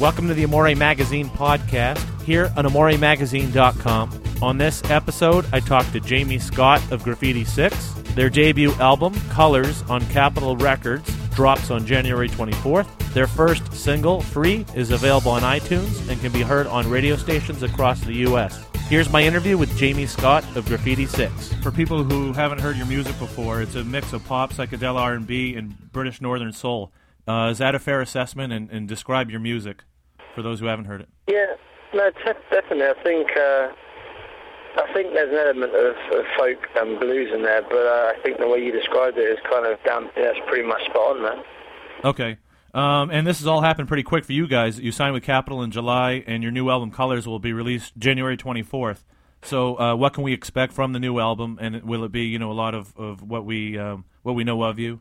Welcome to the Amore Magazine podcast, here on AmoreMagazine.com. On this episode, I talked to Jamie Scott of Graffiti6. Their debut album, Colors, on Capitol Records, drops on January 24th. Their first single, Free, is available on iTunes and can be heard on radio stations across the U.S. Here's my interview with Jamie Scott of Graffiti6. For people who haven't heard your music before, it's a mix of pop, psychedelic R&B, and British Northern Soul. Is that a fair assessment? And describe your music for those who haven't heard it. Yeah, no, definitely. I think there's an element of folk and blues in there, but I think the way you described it is kind of down. Yeah, it's pretty much spot on, man. Okay. And this has all happened pretty quick for you guys. You signed with Capitol in July, and your new album, Colors, will be released January 24th. So what can we expect from the new album, and will it be, you know, a lot of what we know of you?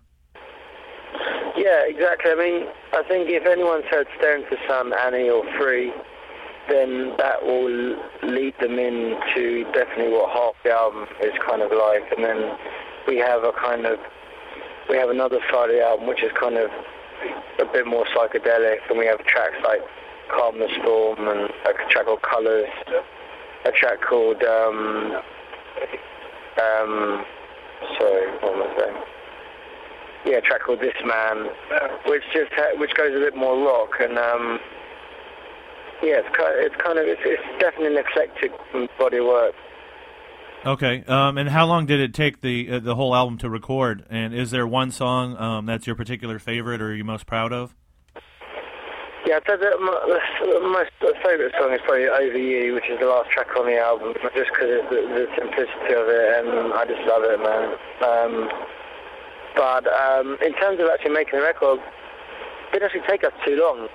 Yeah, exactly. I mean, I think if anyone's heard Staring to Sun, Annie, or Free, then that will lead them into definitely what half the album is kind of like. And then we have another side of the album, which is kind of a bit more psychedelic, and we have tracks like Calm the Storm and a track called Colours, a track called a track called This Man, which goes a bit more rock, and it's definitely an eclectic body of work. Okay, and how long did it take the whole album to record? And is there one song that's your particular favorite or you're most proud of? Yeah, I'd say that my favorite song is probably Over You, which is the last track on the album, just because of the simplicity of it, and I just love it, man. But in terms of actually making the record, it didn't actually take us too long.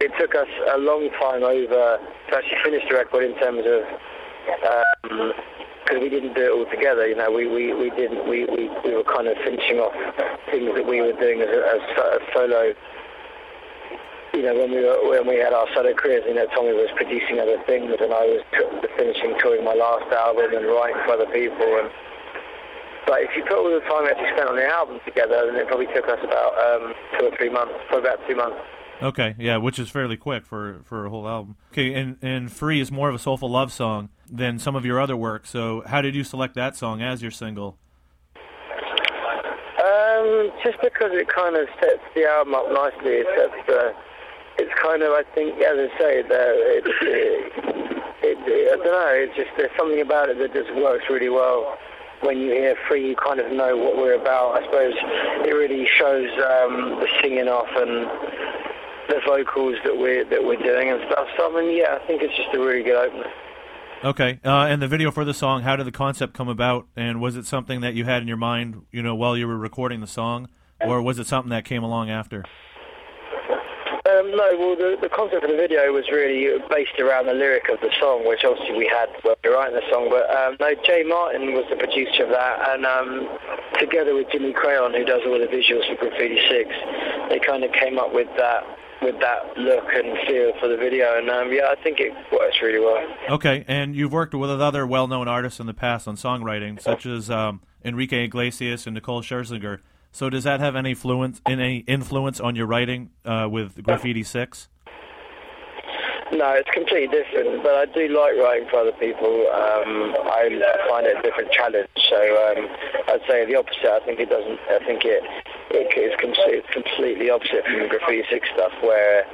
It took us a long time over to actually finish the record in terms of. Because we didn't do it all together, you know, we were kind of finishing off things that we were doing as solo, you know, when we had our solo careers, you know, Tommy was producing other things and I was touring my last album and writing for other people, but if you put all the time we actually spent on the album together, then it probably took us about 2 or 3 months, probably about 2 months. Okay, yeah, which is fairly quick for a whole album. Okay, and Free is more of a soulful love song than some of your other work, so how did you select that song as your single? Just because it kind of sets the album up nicely. It's kind of, I think, as I say, I don't know, it's just there's something about it that just works really well. When you hear Free, you kind of know what we're about. I suppose it really shows the singing off and the vocals that we're doing and stuff. So I mean, yeah, I think it's just a really good opener. Okay, and the video for the song, how did the concept come about? And was it something that you had in your mind, you know, while you were recording the song, or was it something that came along after? No, well, the concept of the video was really based around the lyric of the song, which obviously we had when we were writing the song, but no, Jay Martin was the producer of that, and together with Jimmy Crayon, who does all the visuals for Graffiti6, they kind of came up with that look and feel for the video, and I think it works really well. Okay, and you've worked with other well-known artists in the past on songwriting, such as Enrique Iglesias and Nicole Scherzinger. So does that have any influence on your writing with Graffiti6? No, it's completely different, but I do like writing for other people. I find it a different challenge, so I'd say the opposite. I think it's completely opposite from the Graffiti6 stuff, where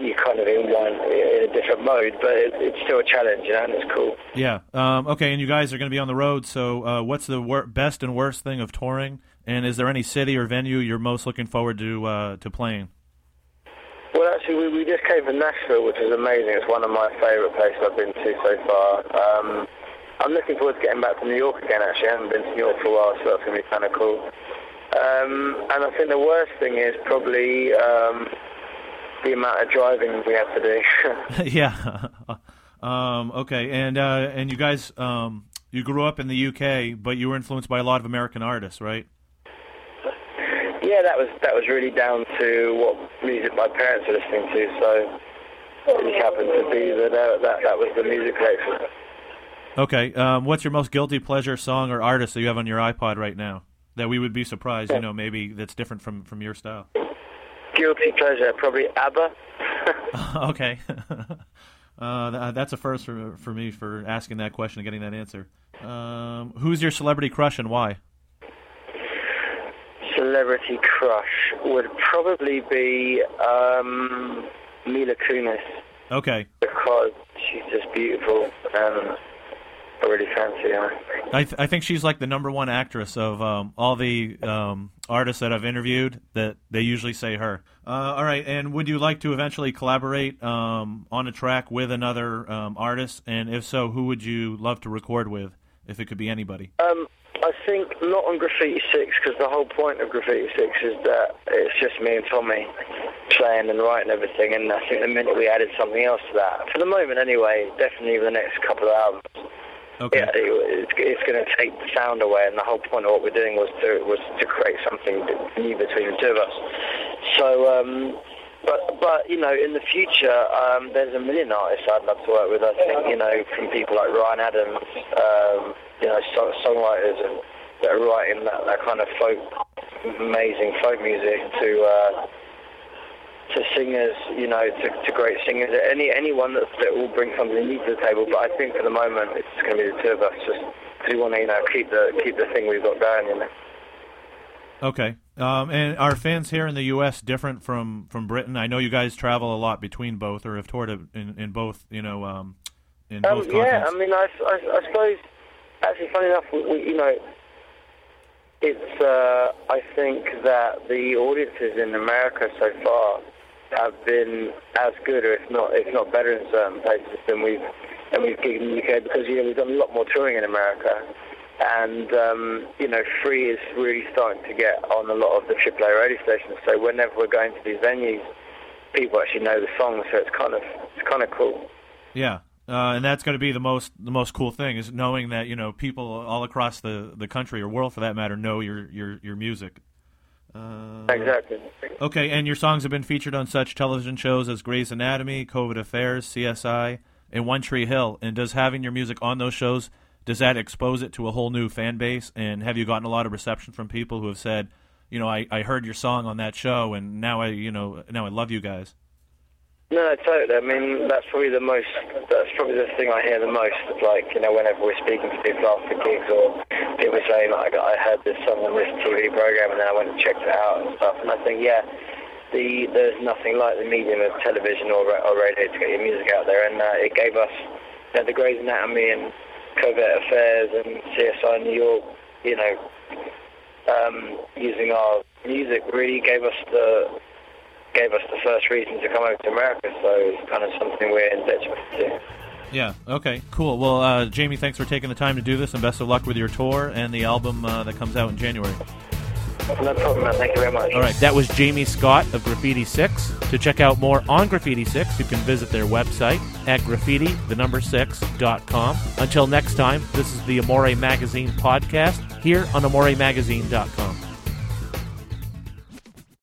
you kind of in a different mode, but it's still a challenge, you know, and it's cool. Yeah. Okay, and you guys are going to be on the road, so what's the best and worst thing of touring, and is there any city or venue you're most looking forward to playing? Well, actually, we just came from Nashville, which is amazing. It's one of my favourite places I've been to so far. I'm looking forward to getting back to New York again, actually. I haven't been to New York for a while, so that's going to be kind of cool. And I think the worst thing is probably the amount of driving we have to do. Yeah. Okay. And you guys, you grew up in the UK, but you were influenced by a lot of American artists, right? Yeah, that was really down to what music my parents were listening to. So it just happened to be that was the music collection. Okay. What's your most guilty pleasure song or artist that you have on your iPod right now that we would be surprised, you know, maybe that's different from your style? guilty pleasure, probably ABBA. Okay. That's a first for me for asking that question and getting that answer. Who's your celebrity crush and why? Celebrity crush would probably be Mila Kunis. Okay. Because she's just beautiful and I really fancy her. I think she's like the #1 actress of all the artists that I've interviewed, that they usually say her. All right, and would you like to eventually collaborate on a track with another artist? And if so, who would you love to record with, if it could be anybody? I think not on Graffiti6, because the whole point of Graffiti6 is that it's just me and Tommy playing and writing everything, and I think the minute we added something else to that, for the moment anyway, definitely for the next couple of albums, okay. Yeah, it's going to take the sound away, and the whole point of what we're doing was to create something new between the two of us. So, but you know, in the future, there's a million artists I'd love to work with. I think, you know, from people like Ryan Adams, you know, songwriters and that are writing that kind of folk, amazing folk music, to singers, you know, to great singers, anyone that will bring something new to the table. But I think for the moment, it's going to be the two of us. Just we want to, you know, keep the thing we've got going, you know. Okay. And are fans here in the U.S. different from Britain? I know you guys travel a lot between both, or have toured in both, you know, in both continents. Yeah, I mean, I suppose, actually, funny enough, we you know, it's, I think that the audiences in America so far have been as good, or if not better in certain places than we've gigged in the UK, because, you know, we've done a lot more touring in America. And, you know, Free is really starting to get on a lot of the AAA radio stations. So whenever we're going to these venues, people actually know the songs. So it's kind of cool. Yeah, and that's going to be the most cool thing, is knowing that, you know, people all across the country, or world for that matter, know your music. Exactly. Okay, and your songs have been featured on such television shows as Grey's Anatomy, Covert Affairs, CSI, and One Tree Hill. And does having your music on those shows, does that expose it to a whole new fan base? And have you gotten a lot of reception from people who have said, you know, I heard your song on that show, and now I love you guys? No, totally. I mean, that's probably the thing I hear the most. Like, you know, whenever we're speaking to people after gigs, or people saying, like, I heard this song on this TV program, and then I went and checked it out and stuff. And I think, yeah, there's nothing like the medium of television or radio to get your music out there. And it gave us, you know, the Grey's Anatomy and Covert Affairs and CSI New York, you know, using our music really gave us the first reason to come over to America, so it's kind of something we're indebted to. Yeah, okay, cool. Well, Jamie, thanks for taking the time to do this, and best of luck with your tour and the album that comes out in January. No problem, man. Thank you very much. All right, that was Jamie Scott of Graffiti6. To check out more on Graffiti6, you can visit their website at graffiti6.com. Until next time, this is the Amore Magazine podcast here on AmoreMagazine.com.